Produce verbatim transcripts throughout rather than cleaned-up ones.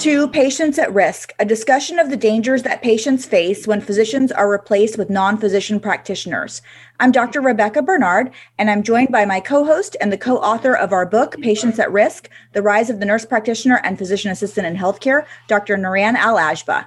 two, patients at risk, a discussion of the dangers that patients face when physicians are replaced with non-physician practitioners. I'm Doctor Rebecca Bernard, and I'm joined by my co-host and the co-author of our book, Patients at Risk, The Rise of the Nurse Practitioner and Physician Assistant in Healthcare, Doctor Naran Al-Ajba.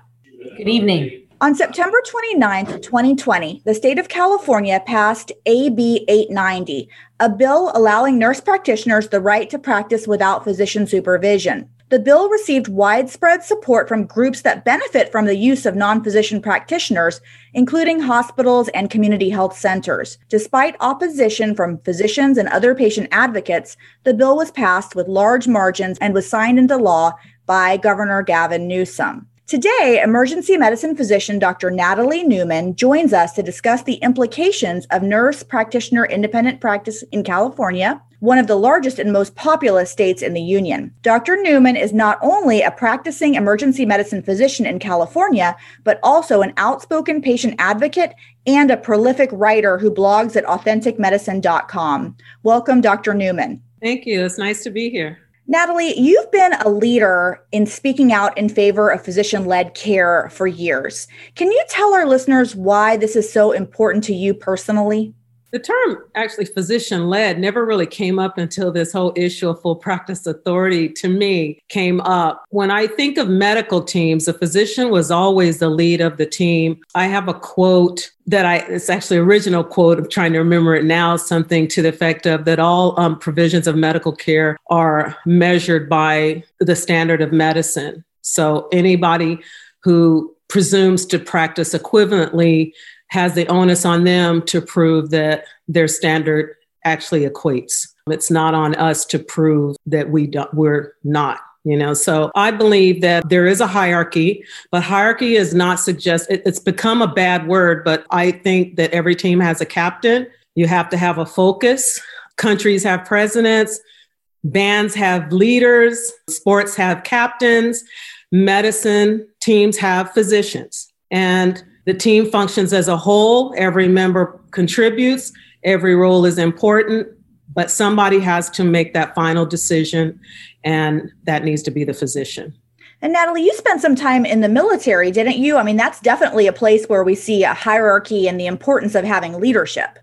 Good evening. On September twenty-ninth, twenty twenty, the state of California passed A B eight ninety, a bill allowing nurse practitioners the right to practice without physician supervision. The bill received widespread support from groups that benefit from the use of non-physician practitioners, including hospitals and community health centers. Despite opposition from physicians and other patient advocates, the bill was passed with large margins and was signed into law by Governor Gavin Newsom. Today, emergency medicine physician Doctor Natalie Newman joins us to discuss the implications of nurse practitioner independent practice in California, one of the largest and most populous states in the union. Doctor Newman is not only a practicing emergency medicine physician in California, but also an outspoken patient advocate and a prolific writer who blogs at authentic medicine dot com. Welcome, Doctor Newman. Thank you. It's nice to be here. Natalie, you've been a leader in speaking out in favor of physician-led care for years. Can you tell our listeners why this is so important to you personally? The term actually physician-led never really came up until this whole issue of full practice authority to me came up. When I think of medical teams, the physician was always the lead of the team. I have a quote that I, it's actually an original quote, I'm trying to remember it now, something to the effect of that all um, provisions of medical care are measured by the standard of medicine. So anybody who presumes to practice equivalently has the onus on them to prove that their standard actually equates. It's not on us to prove that we don't, we're not, you know. So I believe that there is a hierarchy, but hierarchy is not suggest. It, it's become a bad word, but I think that every team has a captain. You have to have a focus. Countries have presidents. Bands have leaders. Sports have captains. Medicine teams have physicians. And the team functions as a whole. Every member contributes. Every role is important, but somebody has to make that final decision, and that needs to be the physician. And Natalie, you spent some time in the military, didn't you? I mean, that's definitely a place where we see a hierarchy and the importance of having leadership.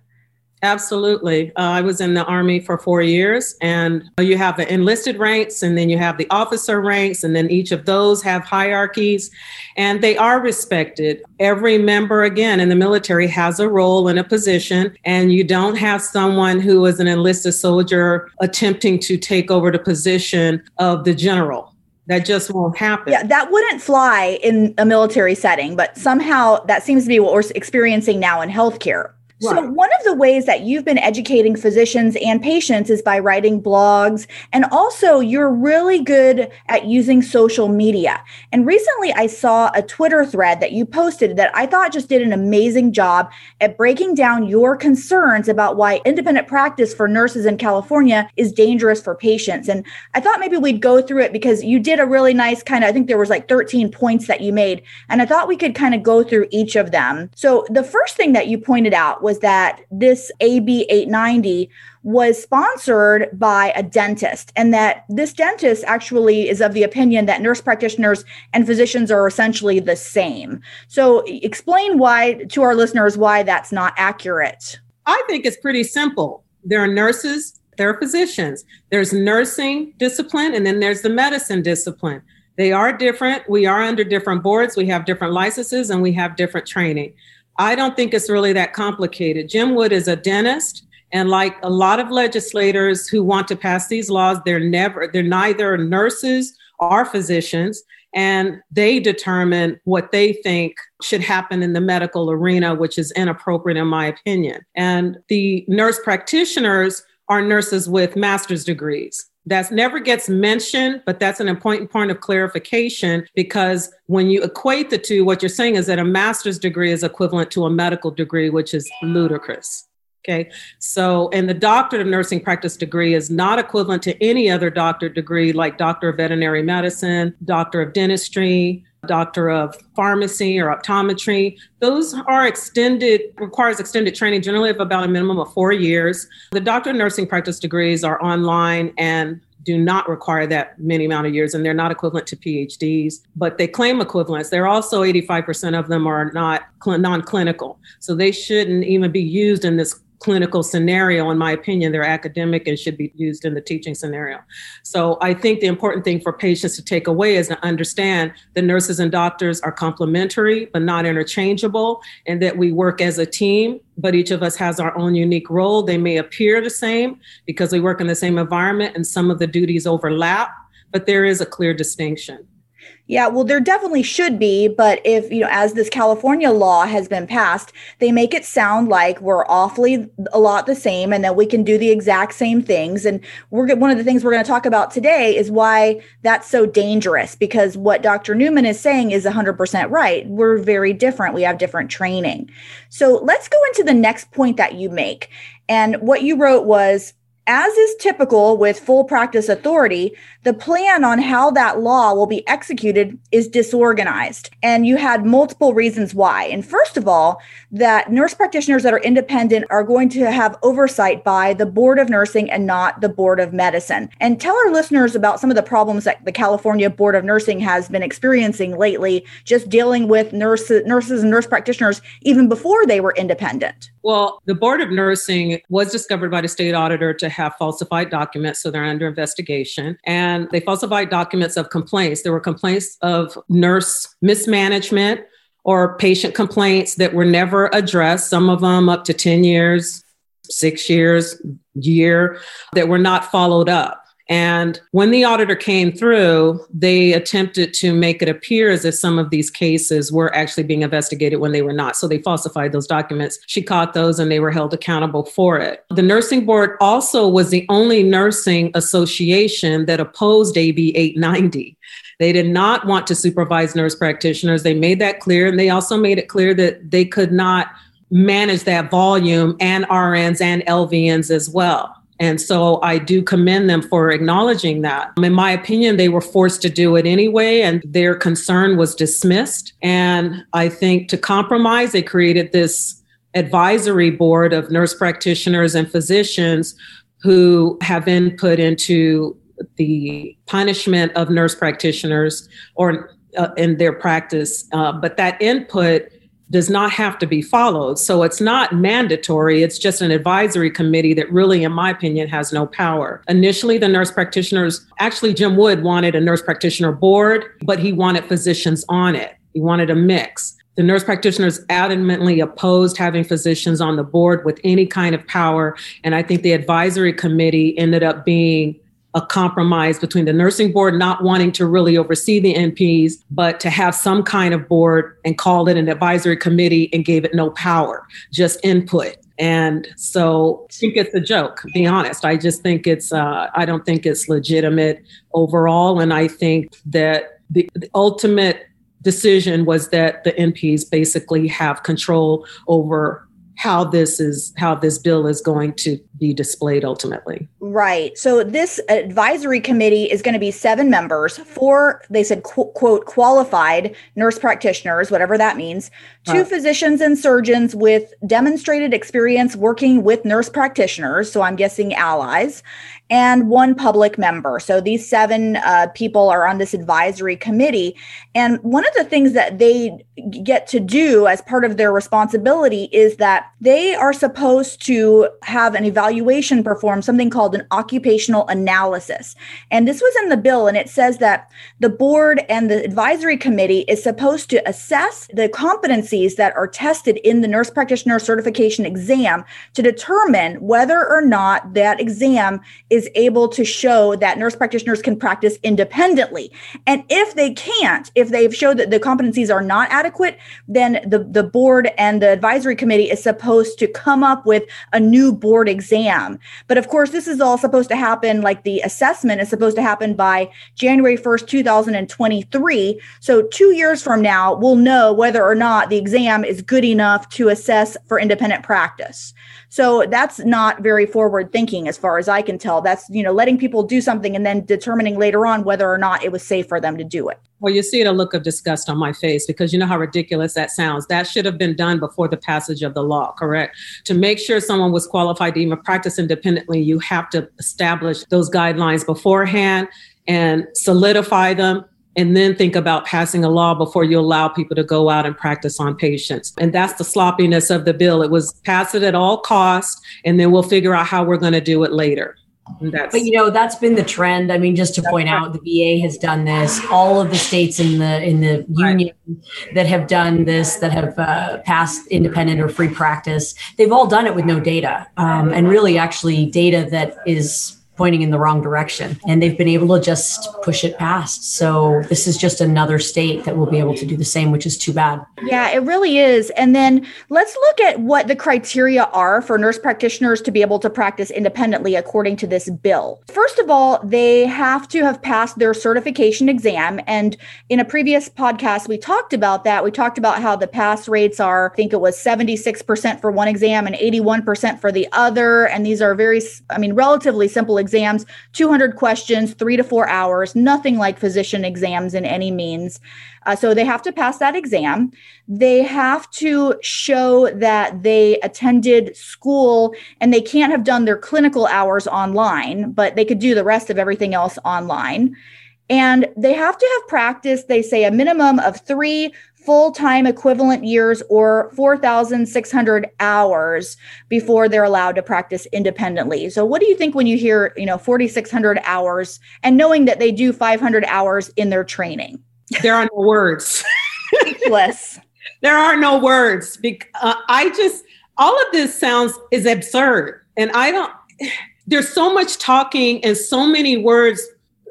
Absolutely. Uh, I was in the Army for four years, and you have the enlisted ranks, and then you have the officer ranks, and then each of those have hierarchies, and they are respected. Every member, again, in the military has a role and a position, and you don't have someone who is an enlisted soldier attempting to take over the position of the general. That just won't happen. Yeah, that wouldn't fly in a military setting, but somehow that seems to be what we're experiencing now in healthcare. So one of the ways that you've been educating physicians and patients is by writing blogs, and also you're really good at using social media. And recently I saw a Twitter thread that you posted that I thought just did an amazing job at breaking down your concerns about why independent practice for nurses in California is dangerous for patients. And I thought maybe we'd go through it because you did a really nice kind of, I think there was like thirteen points that you made, and I thought we could kind of go through each of them. So the first thing that you pointed out was was that this A B eight ninety was sponsored by a dentist, and that this dentist actually is of the opinion that nurse practitioners and physicians are essentially the same. So explain why to our listeners why that's not accurate. I think it's pretty simple. There are nurses, there are physicians. There's nursing discipline, and then there's the medicine discipline. They are different. We are under different boards. We have different licenses, and we have different training. I don't think it's really that complicated. Jim Wood is a dentist, and like a lot of legislators who want to pass these laws, they're never, they're neither nurses or physicians, and they determine what they think should happen in the medical arena, which is inappropriate in my opinion. And the nurse practitioners are nurses with master's degrees. That never gets mentioned, but that's an important point of clarification, because when you equate the two, what you're saying is that a master's degree is equivalent to a medical degree, which is ludicrous. Okay. So, and the doctorate of nursing practice degree is not equivalent to any other doctorate degree, like doctor of veterinary medicine, doctor of dentistry, doctor of pharmacy or optometry. Those are extended, requires extended training, generally of about a minimum of four years. The doctor of nursing practice degrees are online and do not require that many amount of years, and they're not equivalent to P H Ds, but they claim equivalence. They're also eighty-five percent of them are not cl- non-clinical. So they shouldn't even be used in this clinical scenario. In my opinion, they're academic and should be used in the teaching scenario. So I think the important thing for patients to take away is to understand the nurses and doctors are complementary, but not interchangeable, and that we work as a team, but each of us has our own unique role. They may appear the same because we work in the same environment and some of the duties overlap, but there is a clear distinction. Yeah, well, there definitely should be. But if, you know, as this California law has been passed, they make it sound like we're awfully a lot the same and that we can do the exact same things. And we're one of the things we're going to talk about today is why that's so dangerous, because what Doctor Newman is saying is one hundred percent right. We're very different. We have different training. So let's go into the next point that you make. And what you wrote was, as is typical with full practice authority, the plan on how that law will be executed is disorganized. And you had multiple reasons why. And first of all, that nurse practitioners that are independent are going to have oversight by the Board of Nursing and not the Board of Medicine. And tell our listeners about some of the problems that the California Board of Nursing has been experiencing lately, just dealing with nurses, nurses and nurse practitioners even before they were independent. Well, the Board of Nursing was discovered by the state auditor to have falsified documents, so they're under investigation. And they falsified documents of complaints. There were complaints of nurse mismanagement or patient complaints that were never addressed, some of them up to ten years, six years, year, that were not followed up. And when the auditor came through, they attempted to make it appear as if some of these cases were actually being investigated when they were not. So they falsified those documents. She caught those and they were held accountable for it. The nursing board also was the only nursing association that opposed A B eight ninety. They did not want to supervise nurse practitioners. They made that clear. And they also made it clear that they could not manage that volume and R Ns and L V Ns as well. And so I do commend them for acknowledging that. In my opinion, they were forced to do it anyway, and their concern was dismissed. And I think to compromise, they created this advisory board of nurse practitioners and physicians who have input into the punishment of nurse practitioners or uh, in their practice. Uh, but that input does not have to be followed. So it's not mandatory. It's just an advisory committee that really, in my opinion, has no power. Initially, the nurse practitioners, actually Jim Wood wanted a nurse practitioner board, but he wanted physicians on it. He wanted a mix. The nurse practitioners adamantly opposed having physicians on the board with any kind of power. And I think the advisory committee ended up being a compromise between the nursing board not wanting to really oversee the N Ps, but to have some kind of board and call it an advisory committee and gave it no power, just input. And so I think it's a joke, to be honest. I just think it's, uh, I don't think it's legitimate overall. And I think that the, the ultimate decision was that the N Ps basically have control over how this is, how this bill is going to be displayed ultimately. Right. So this advisory committee is going to be seven members, four, they said, quote, quote qualified nurse practitioners, whatever that means, two huh. physicians and surgeons with demonstrated experience working with nurse practitioners. So I'm guessing allies, and one public member. So these seven uh, people are on this advisory committee. And one of the things that they get to do as part of their responsibility is that they are supposed to have an evaluation performed, something called an occupational analysis. And this was in the bill, and it says that the board and the advisory committee is supposed to assess the competencies that are tested in the nurse practitioner certification exam to determine whether or not that exam is able to show that nurse practitioners can practice independently. And if they can't, if they've showed that the competencies are not adequate, then the, the board and the advisory committee is supposed to come up with a new board exam. But of course, this is all supposed to happen, like the assessment is supposed to happen by January first, two thousand twenty-three. So two years from now, we'll know whether or not the exam is good enough to assess for independent practice. So that's not very forward thinking, as far as I can tell. That's, you know, letting people do something and then determining later on whether or not it was safe for them to do it. Well, you see the look of disgust on my face, because you know how ridiculous that sounds. That should have been done before the passage of the law, correct? To make sure someone was qualified to even practice independently, you have to establish those guidelines beforehand and solidify them, and then think about passing a law before you allow people to go out and practice on patients. And that's the sloppiness of the bill. It was pass it at all costs, and then we'll figure out how we're going to do it later. That's, but, you know, that's been the trend. I mean, just to point out, the V A has done this. All of the states in the in the union right. that have done this, that have uh, passed independent or free practice, they've all done it with no data, um, and really actually data that is pointing in the wrong direction. And they've been able to just push it past. So this is just another state that will be able to do the same, which is too bad. Yeah, it really is. And then let's look at what the criteria are for nurse practitioners to be able to practice independently according to this bill. First of all, they have to have passed their certification exam. And in a previous podcast, we talked about that. We talked about how the pass rates are, I think it was seventy-six percent for one exam and eighty-one percent for the other. And these are very, I mean, relatively simple exams. Exams, two hundred questions, three to four hours, nothing like physician exams in any means. Uh, so they have to pass that exam. They have to show that they attended school, and they can't have done their clinical hours online, but they could do the rest of everything else online. And they have to have practiced, they say, a minimum of three full-time equivalent years or four thousand six hundred hours before they're allowed to practice independently. So what do you think when you hear, you know, four thousand six hundred hours and knowing that they do five hundred hours in their training? There are no words. Less. There are no words. Be- uh, I just, all of this sounds is absurd. And I don't, there's so much talking and so many words,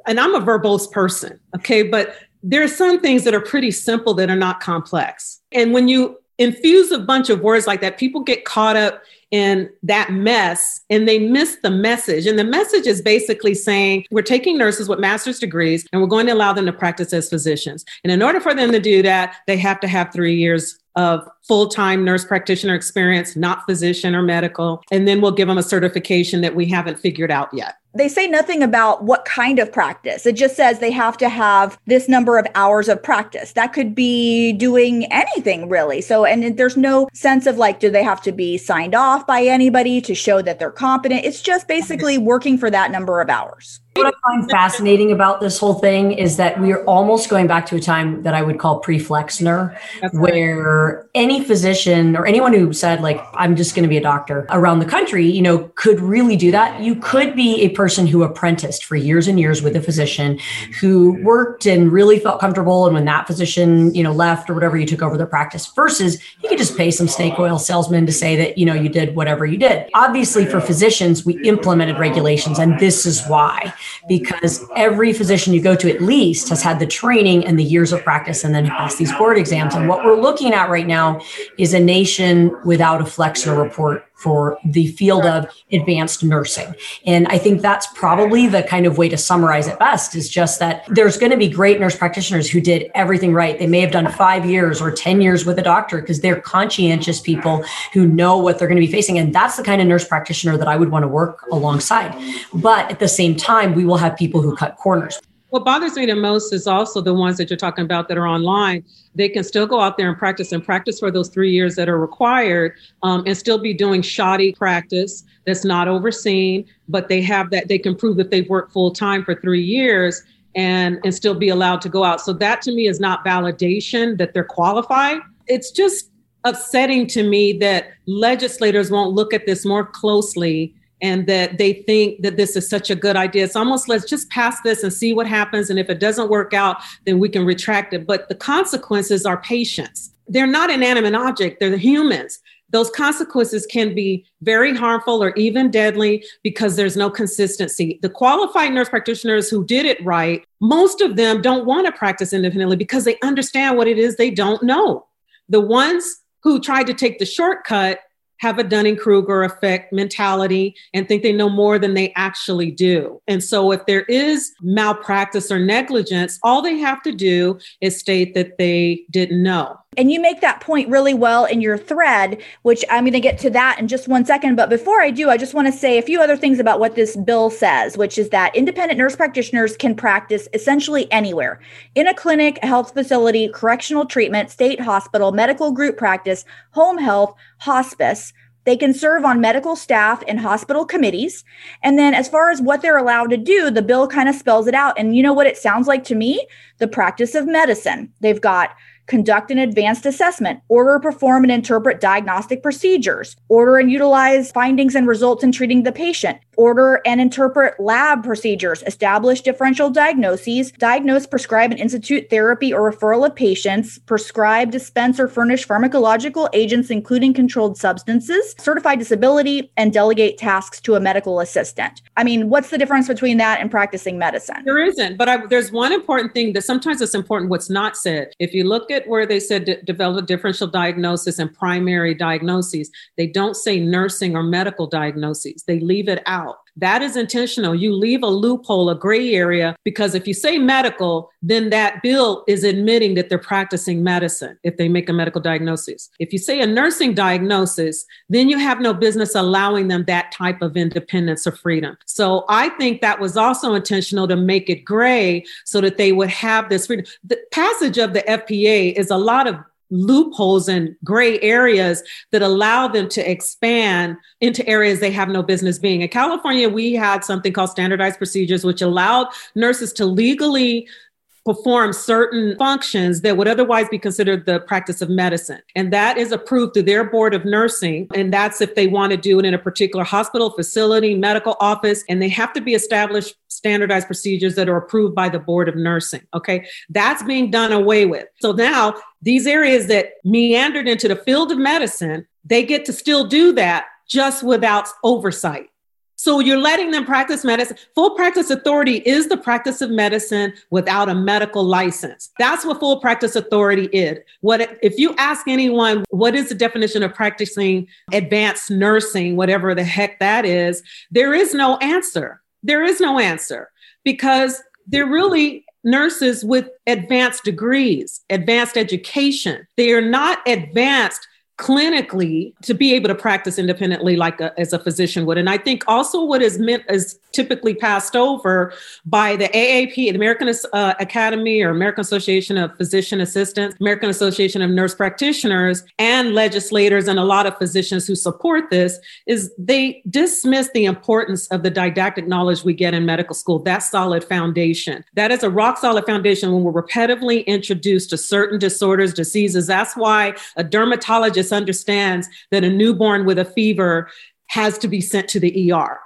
and I'm a verbose person. Okay. But there are some things that are pretty simple that are not complex. And when you infuse a bunch of words like that, people get caught up in that mess and they miss the message. And the message is basically saying, we're taking nurses with master's degrees and we're going to allow them to practice as physicians. And in order for them to do that, they have to have three years of full-time nurse practitioner experience, not physician or medical. And then we'll give them a certification that we haven't figured out yet. They say nothing about what kind of practice. It just says they have to have this number of hours of practice. That could be doing anything, really. So, and there's no sense of like, do they have to be signed off by anybody to show that they're competent? It's just basically working for that number of hours. What I find fascinating about this whole thing is that we are almost going back to a time that I would call pre-Flexner, where any physician or anyone who said, like, I'm just going to be a doctor around the country, you know, could really do that. You could be a person who apprenticed for years and years with a physician who worked and really felt comfortable. And when that physician, you know, left or whatever, you took over their practice, versus you could just pay some snake oil salesman to say that, you know, you did whatever you did. Obviously, for physicians, we implemented regulations. And this is why. Because every physician you go to at least has had the training and the years of practice and then passed these board exams. And what we're looking at right now is a nation without a Flexner report for the field of advanced nursing. And I think that's probably the kind of way to summarize it best, is just that there's going to be great nurse practitioners who did everything right. They may have done five years or ten years with a doctor because they're conscientious people who know what they're going to be facing. And that's the kind of nurse practitioner that I would want to work alongside. But at the same time, we will have people who cut corners. What bothers me the most is also the ones that you're talking about that are online. They can still go out there and practice and practice for those three years that are required, um, and still be doing shoddy practice that's not overseen, but they have that, they can prove that they've worked full time for three years and, and still be allowed to go out. So that to me is not validation that they're qualified. It's just upsetting to me that legislators won't look at this more closely and that they think that this is such a good idea. It's almost, let's just pass this and see what happens. And if it doesn't work out, then we can retract it. But the consequences are patients. They're not an inanimate object, they're humans. Those consequences can be very harmful or even deadly because there's no consistency. The qualified nurse practitioners who did it right, most of them don't want to practice independently because they understand what it is they don't know. The ones who tried to take the shortcut have a Dunning-Kruger effect mentality and think they know more than they actually do. And so if there is malpractice or negligence, all they have to do is state that they didn't know. And you make that point really well in your thread, which I'm going to get to that in just one second. But before I do, I just want to say a few other things about what this bill says, which is that independent nurse practitioners can practice essentially anywhere: in a clinic, a health facility, correctional treatment, state hospital, medical group practice, home health, hospice. They can serve on medical staff and hospital committees. And then as far as what they're allowed to do, the bill kind of spells it out. And you know what it sounds like to me? The practice of medicine. They've got conduct an advanced assessment, order, perform, and interpret diagnostic procedures, order and utilize findings and results in treating the patient, order and interpret lab procedures, establish differential diagnoses, diagnose, prescribe, and institute therapy or referral of patients, prescribe, dispense, or furnish pharmacological agents, including controlled substances, certify disability, and delegate tasks to a medical assistant. I mean, what's the difference between that and practicing medicine? There isn't, but I, there's one important thing that sometimes it's important what's not said. If you look at where they said de- develop differential diagnosis and primary diagnoses, they don't say nursing or medical diagnoses. They leave it out. That is intentional. You leave a loophole, a gray area, because if you say medical, then that bill is admitting that they're practicing medicine if they make a medical diagnosis. If you say a nursing diagnosis, then you have no business allowing them that type of independence or freedom. So I think that was also intentional to make it gray so that they would have this freedom. The passage of the F P A is a lot of loopholes and gray areas that allow them to expand into areas they have no business being. In California, we had something called standardized procedures, which allowed nurses to legally perform certain functions that would otherwise be considered the practice of medicine. And that is approved through their board of nursing. And that's if they want to do it in a particular hospital, facility, medical office, and they have to be established standardized procedures that are approved by the board of nursing. Okay. That's being done away with. So now these areas that meandered into the field of medicine, they get to still do that just without oversight. So you're letting them practice medicine. Full practice authority is the practice of medicine without a medical license. That's what full practice authority is. What if you ask anyone, what is the definition of practicing advanced nursing, whatever the heck that is? There is no answer. There is no answer because they're really nurses with advanced degrees, advanced education. They are not advanced clinically to be able to practice independently like a, as a physician would. And I think also what is meant is typically passed over by the A A P, the American uh, Academy or American Association of Physician Assistants, American Association of Nurse Practitioners, and legislators, and a lot of physicians who support this, is they dismiss the importance of the didactic knowledge we get in medical school. That solid foundation. That is a rock solid foundation when we're repetitively introduced to certain disorders, diseases. That's why a dermatologist understands that a newborn with a fever has to be sent to the E R.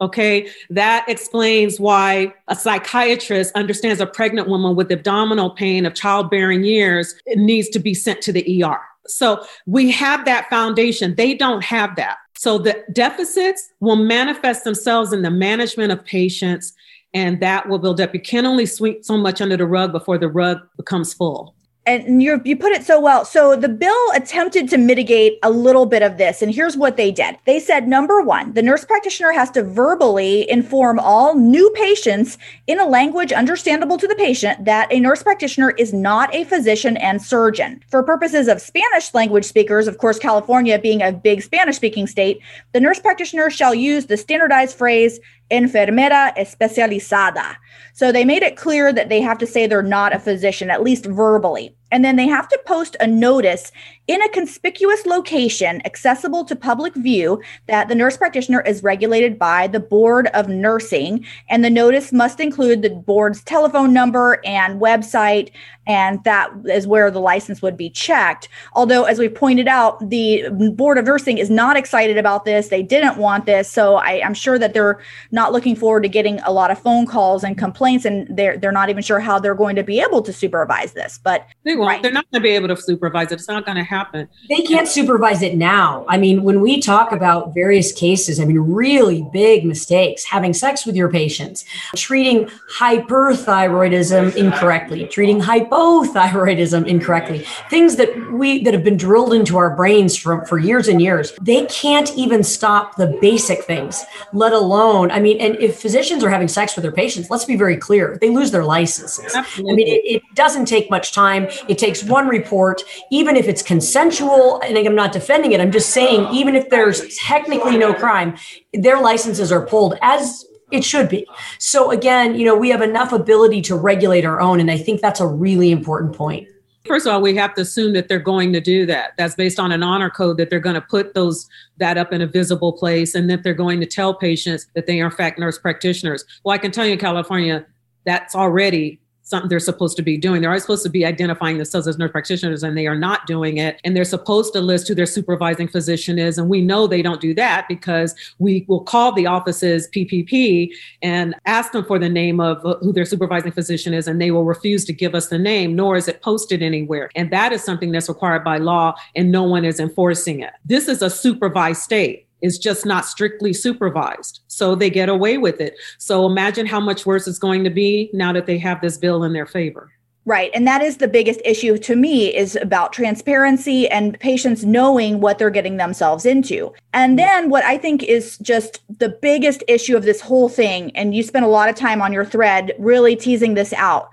Okay. That explains why a psychiatrist understands a pregnant woman with abdominal pain of childbearing years needs to be sent to the E R. So we have that foundation. They don't have that. So the deficits will manifest themselves in the management of patients, and that will build up. You can only sweep so much under the rug before the rug becomes full. And you you put it so well. So the bill attempted to mitigate a little bit of this. And here's what they did. They said, number one, the nurse practitioner has to verbally inform all new patients in a language understandable to the patient that a nurse practitioner is not a physician and surgeon. For purposes of Spanish language speakers, of course, California being a big Spanish speaking state, the nurse practitioner shall use the standardized phrase enfermera especializada. So they made it clear that they have to say they're not a physician, at least verbally. And then they have to post a notice in a conspicuous location accessible to public view that the nurse practitioner is regulated by the Board of Nursing. And the notice must include the board's telephone number and website. And that is where the license would be checked. Although, as we pointed out, the Board of Nursing is not excited about this. They didn't want this. So I, I'm sure that they're not looking forward to getting a lot of phone calls and complaints. And they're, they're not even sure how they're going to be able to supervise this. But they won't. Right. They're not going to be able to supervise it. It's not going to happen. They can't supervise it now. I mean, when we talk about various cases, I mean, really big mistakes, having sex with your patients, treating hyperthyroidism incorrectly, treating hypothyroidism incorrectly, things that we that have been drilled into our brains for, for years and years. They can't even stop the basic things, let alone, I mean, and if physicians are having sex with their patients, let's be very clear, they lose their licenses. Absolutely. I mean, it, it doesn't take much time. It takes one report, even if it's consensual, and I'm not defending it, I'm just saying, even if there's technically no crime, their licenses are pulled, as it should be. So again, you know, we have enough ability to regulate our own. And I think that's a really important point. First of all, we have to assume that they're going to do that. That's based on an honor code that they're going to put those that up in a visible place and that they're going to tell patients that they are in fact nurse practitioners. Well, I can tell you in California, that's already something they're supposed to be doing. They're always supposed to be identifying themselves as nurse practitioners, and they are not doing it. And they're supposed to list who their supervising physician is. And we know they don't do that because we will call the offices P P P and ask them for the name of who their supervising physician is, and they will refuse to give us the name, nor is it posted anywhere. And that is something that's required by law, and no one is enforcing it. This is a supervised state. It's just not strictly supervised. So they get away with it. So imagine how much worse it's going to be now that they have this bill in their favor. Right. And that is the biggest issue to me, is about transparency and patients knowing what they're getting themselves into. And then what I think is just the biggest issue of this whole thing, and you spent a lot of time on your thread really teasing this out,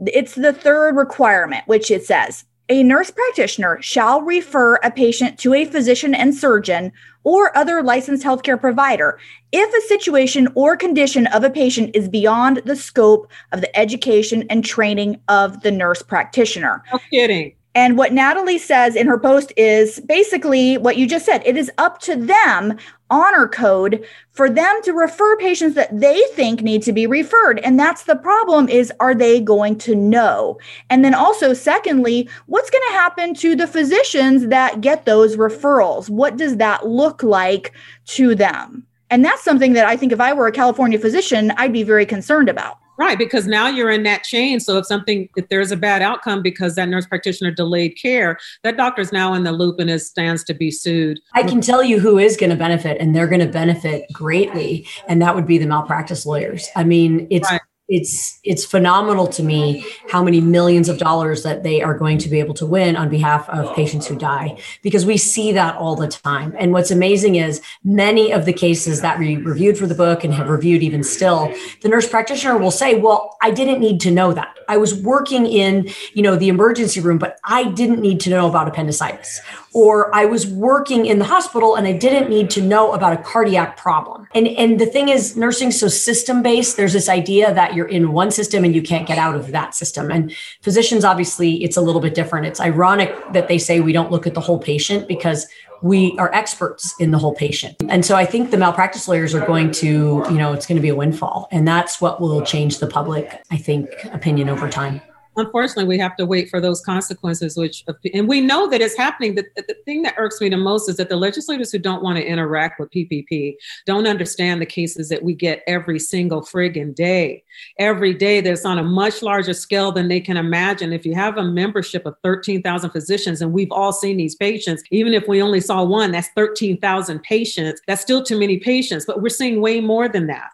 it's the third requirement, which it says, a nurse practitioner shall refer a patient to a physician and surgeon or other licensed healthcare provider if a situation or condition of a patient is beyond the scope of the education and training of the nurse practitioner. No kidding. And what Natalie says in her post is basically what you just said. It is up to them, honor code, for them to refer patients that they think need to be referred. And that's the problem, is are they going to know? And then also, secondly, what's going to happen to the physicians that get those referrals? What does that look like to them? And that's something that I think if I were a California physician, I'd be very concerned about. Right, because now you're in that chain. So if something, if there's a bad outcome because that nurse practitioner delayed care, that doctor's now in the loop and it stands to be sued. I can tell you who is going to benefit, and they're going to benefit greatly. And that would be the malpractice lawyers. I mean, it's right. It's it's phenomenal to me how many millions of dollars that they are going to be able to win on behalf of patients who die, because we see that all the time. And what's amazing is many of the cases that we reviewed for the book and have reviewed even still, the nurse practitioner will say, well, I didn't need to know that. I was working in, you know, the emergency room, but I didn't need to know about appendicitis. Or I was working in the hospital and I didn't need to know about a cardiac problem. And and the thing is, nursing's so system-based. There's this idea that you're in one system and you can't get out of that system. And physicians, obviously, it's a little bit different. It's ironic that they say we don't look at the whole patient, because we are experts in the whole patient. And so I think the malpractice lawyers are going to, you know, it's going to be a windfall. And that's what will change the public, I think, opinion over time. Unfortunately, we have to wait for those consequences, which, and we know that it's happening. The, the thing that irks me the most is that the legislators who don't want to interact with P P P don't understand the cases that we get every single friggin' day. Every day that's on a much larger scale than they can imagine. If you have a membership of thirteen thousand physicians, and we've all seen these patients, even if we only saw one, that's thirteen thousand patients. That's still too many patients, but we're seeing way more than that.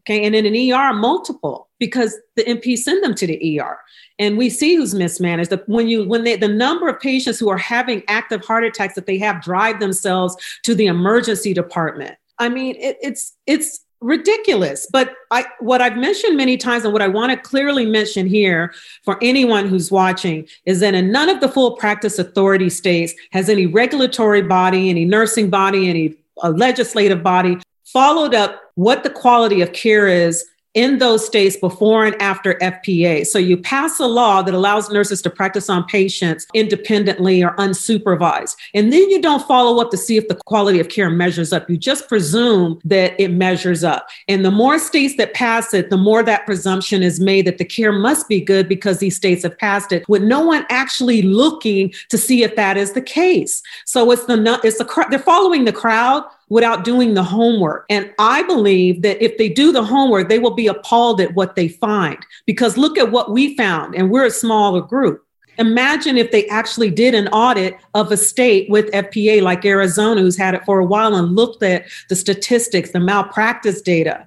Okay, and in an E R, multiple, because the M Ps send them to the E R. And we see who's mismanaged. The, when you, when they, the number of patients who are having active heart attacks that they have drive themselves to the emergency department. I mean, it, it's it's ridiculous. But I, what I've mentioned many times, and what I want to clearly mention here for anyone who's watching, is that in none of the full practice authority states has any regulatory body, any nursing body, any uh, legislative body followed up what the quality of care is in those states before and after F P A. So you pass a law that allows nurses to practice on patients independently or unsupervised. And then you don't follow up to see if the quality of care measures up. You just presume that it measures up. And the more states that pass it, the more that presumption is made that the care must be good because these states have passed it, with no one actually looking to see if that is the case. So it's the, it's the, they're following the crowd without doing the homework. And I believe that if they do the homework, they will be appalled at what they find, because look at what we found, and we're a smaller group. Imagine if they actually did an audit of a state with F P A like Arizona, who's had it for a while, and looked at the statistics, the malpractice data,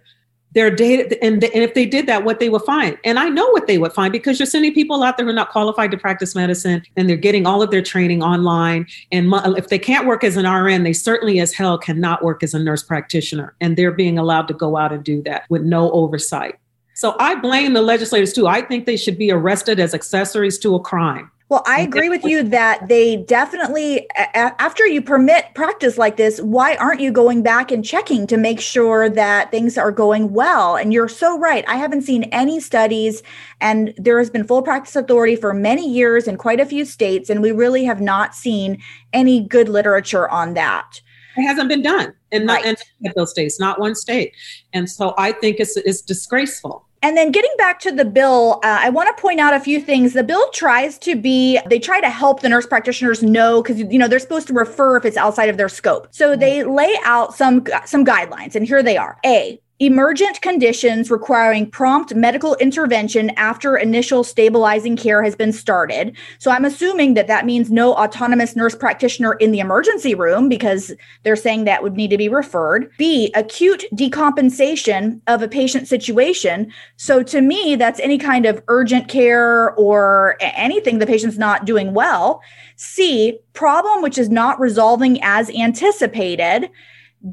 their data. And, and if they did that, what they would find. And I know what they would find, because you're sending people out there who are not qualified to practice medicine, and they're getting all of their training online. And if they can't work as an R N, they certainly as hell cannot work as a nurse practitioner. And they're being allowed to go out and do that with no oversight. So I blame the legislators too. I think they should be arrested as accessories to a crime. Well, I agree with you that they definitely, a- after you permit practice like this, why aren't you going back and checking to make sure that things are going well? And you're so right. I haven't seen any studies, and there has been full practice authority for many years in quite a few states, and we really have not seen any good literature on that. It hasn't been done in, right. not, in those states, not one state. And so I think it's it's disgraceful. And then getting back to the bill, uh, I want to point out a few things. The bill tries to be, they try to help the nurse practitioners know, because, you know, they're supposed to refer if it's outside of their scope. So they lay out some, some guidelines, and here they are. A, emergent conditions requiring prompt medical intervention after initial stabilizing care has been started. So I'm assuming that that means no autonomous nurse practitioner in the emergency room, because they're saying that would need to be referred. B, acute decompensation of a patient situation. So to me, that's any kind of urgent care or anything the patient's not doing well. C, problem which is not resolving as anticipated.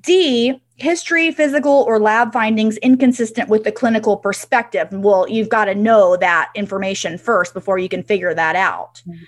D, history, physical, or lab findings inconsistent with the clinical perspective. Well, you've got to know that information first before you can figure that out. Mm-hmm.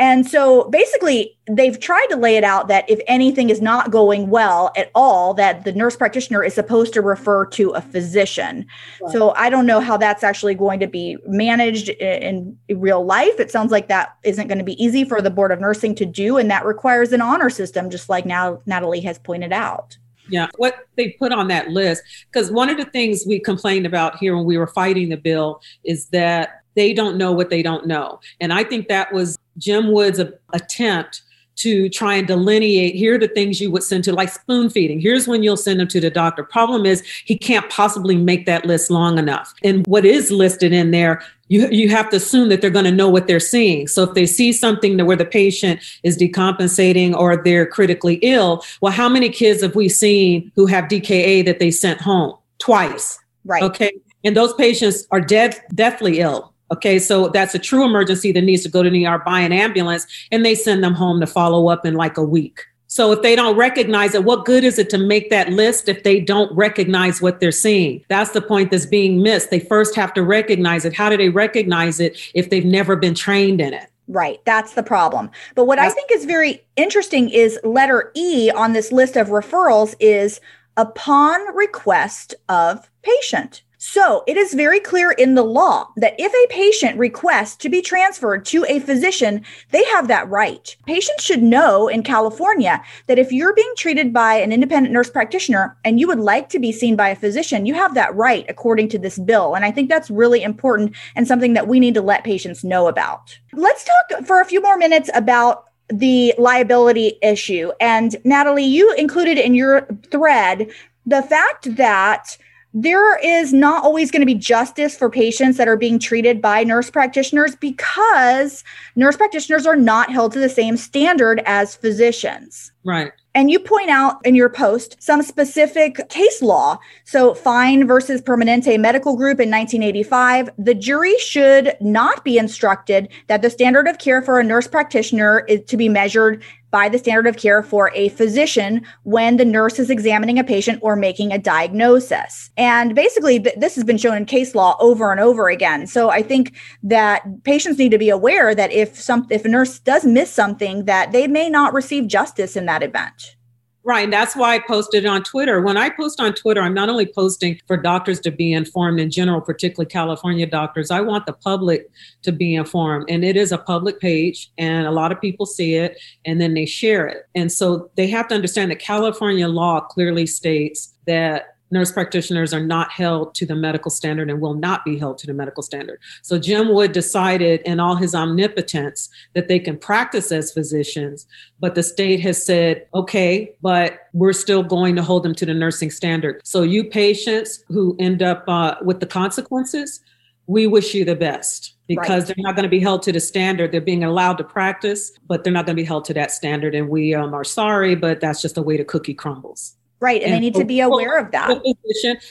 And so basically, they've tried to lay it out that if anything is not going well at all, that the nurse practitioner is supposed to refer to a physician. Right. So I don't know how that's actually going to be managed in, in real life. It sounds like that isn't going to be easy for the Board of Nursing to do, and that requires an honor system, just like now Natalie has pointed out. Yeah, what they put on that list, because one of the things we complained about here when we were fighting the bill is that they don't know what they don't know. And I think that was Jim Wood's a- attempt to try and delineate, here are the things you would send to, like spoon feeding. Here's when you'll send them to the doctor. Problem is, he can't possibly make that list long enough. And what is listed in there, you you have to assume that they're going to know what they're seeing. So if they see something where the patient is decompensating or they're critically ill, well, how many kids have we seen who have D K A that they sent home? Twice. Right. Okay. And those patients are dead, deathly ill. Okay, so that's a true emergency that needs to go to the E R by an ambulance, and they send them home to follow up in like a week. So if they don't recognize it, what good is it to make that list if they don't recognize what they're seeing? That's the point that's being missed. They first have to recognize it. How do they recognize it if they've never been trained in it? Right. That's the problem. But what that's- I think is very interesting is letter E on this list of referrals is upon request of patient. So it is very clear in the law that if a patient requests to be transferred to a physician, they have that right. Patients should know in California that if you're being treated by an independent nurse practitioner and you would like to be seen by a physician, you have that right according to this bill. And I think that's really important and something that we need to let patients know about. Let's talk for a few more minutes about the liability issue. And Natalie, you included in your thread the fact that there is not always going to be justice for patients that are being treated by nurse practitioners, because nurse practitioners are not held to the same standard as physicians. Right. And you point out in your post some specific case law. So Fine v. Permanente Medical Group in nineteen eighty-five, the jury should not be instructed that the standard of care for a nurse practitioner is to be measured by the standard of care for a physician when the nurse is examining a patient or making a diagnosis. And basically, th- this has been shown in case law over and over again. So I think that patients need to be aware that if some if a nurse does miss something, that they may not receive justice in that event. Right. And that's why I posted on Twitter. When I post on Twitter, I'm not only posting for doctors to be informed in general, particularly California doctors. I want the public to be informed. And it is a public page, and a lot of people see it and then they share it. And so they have to understand that California law clearly states that nurse practitioners are not held to the medical standard and will not be held to the medical standard. So Jim Wood decided in all his omnipotence that they can practice as physicians, but the state has said, okay, but we're still going to hold them to the nursing standard. So you patients who end up uh, with the consequences, we wish you the best. because right. they're not going to be held to the standard. They're being allowed to practice, but they're not going to be held to that standard. And we um, are sorry, but that's just the way the cookie crumbles. Right. And, and they need so, to be aware of that.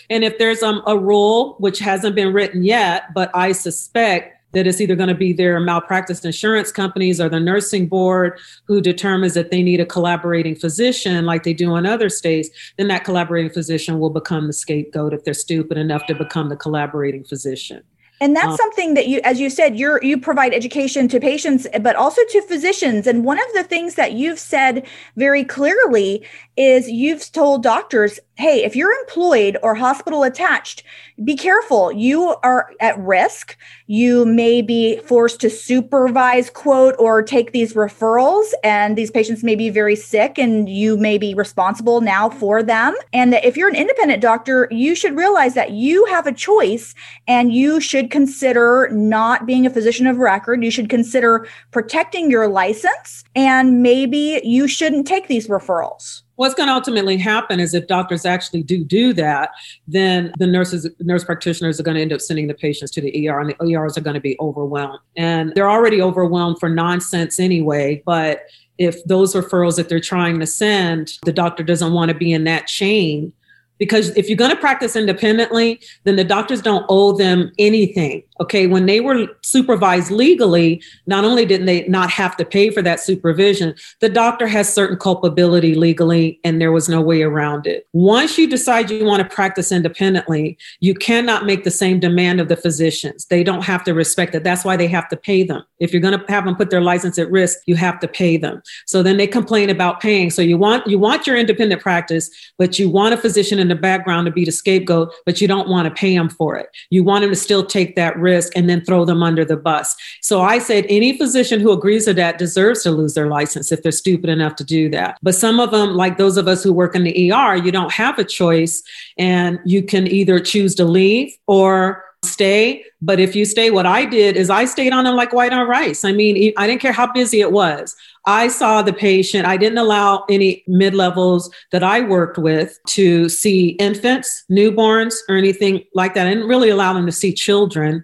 And if there's um, a rule, which hasn't been written yet, but I suspect that it's either going to be their malpractice insurance companies or the nursing board who determines that they need a collaborating physician like they do in other states, then that collaborating physician will become the scapegoat if they're stupid enough to become the collaborating physician. And that's um, something that you, as you said, you're, you provide education to patients, but also to physicians. And one of the things that you've said very clearly is you've told doctors, hey, if you're employed or hospital attached, be careful. You are at risk. You may be forced to supervise, quote, or take these referrals. And these patients may be very sick and you may be responsible now for them. And that if you're an independent doctor, you should realize that you have a choice and you should consider not being a physician of record. You should consider protecting your license, and maybe you shouldn't take these referrals. What's going to ultimately happen is if doctors actually do do that, then the nurses, nurse practitioners are going to end up sending the patients to the E R, and the E Rs are going to be overwhelmed. And they're already overwhelmed for nonsense anyway, but if those referrals that they're trying to send, the doctor doesn't want to be in that chain. Because if you're going to practice independently, then the doctors don't owe them anything. Okay, when they were supervised legally, not only didn't they not have to pay for that supervision, the doctor has certain culpability legally, and there was no way around it. Once you decide you want to practice independently, you cannot make the same demand of the physicians. They don't have to respect it. That's why they have to pay them. If you're going to have them put their license at risk, you have to pay them. So then they complain about paying. So you want you want your independent practice, but you want a physician in the background to be the scapegoat, but you don't want to pay them for it. You want them to still take that risk. risk and then throw them under the bus. So I said, any physician who agrees to that deserves to lose their license if they're stupid enough to do that. But some of them, like those of us who work in the E R, you don't have a choice and you can either choose to leave or stay. But if you stay, what I did is I stayed on them like white on rice. I mean, I didn't care how busy it was. I saw the patient. I didn't allow any mid-levels that I worked with to see infants, newborns, or anything like that. I didn't really allow them to see children.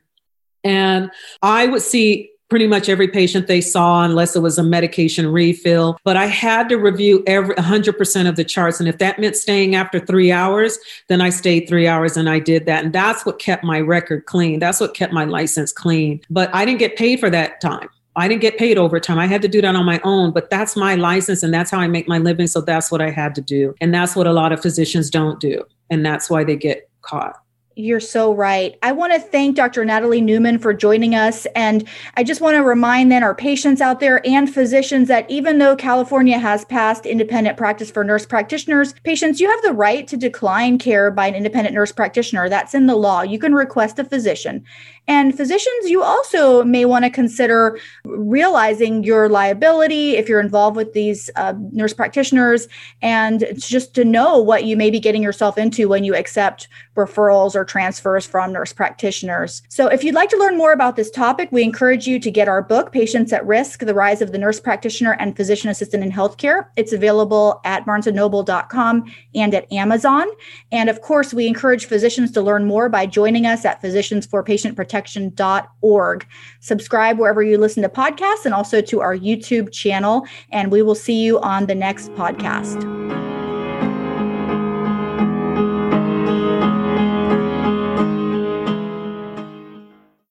And I would see pretty much every patient they saw, unless it was a medication refill. But I had to review every one hundred percent of the charts. And if that meant staying after three hours, then I stayed three hours and I did that. And that's what kept my record clean. That's what kept my license clean. But I didn't get paid for that time. I didn't get paid overtime. I had to do that on my own, but that's my license and that's how I make my living. So that's what I had to do. And that's what a lot of physicians don't do. And that's why they get caught. You're so right. I want to thank Doctor Natalie Newman for joining us. And I just want to remind then our patients out there and physicians that even though California has passed independent practice for nurse practitioners, patients, you have the right to decline care by an independent nurse practitioner. That's in the law. You can request a physician. And physicians, you also may want to consider realizing your liability if you're involved with these uh, nurse practitioners, and just to know what you may be getting yourself into when you accept referrals or transfers from nurse practitioners. So if you'd like to learn more about this topic, we encourage you to get our book, Patients at Risk, The Rise of the Nurse Practitioner and Physician Assistant in Healthcare. It's available at barnes and noble dot com and at Amazon. And of course, we encourage physicians to learn more by joining us at physicians for patient protection dot org. Subscribe wherever you listen to podcasts and also to our YouTube channel. And we will see you on the next podcast.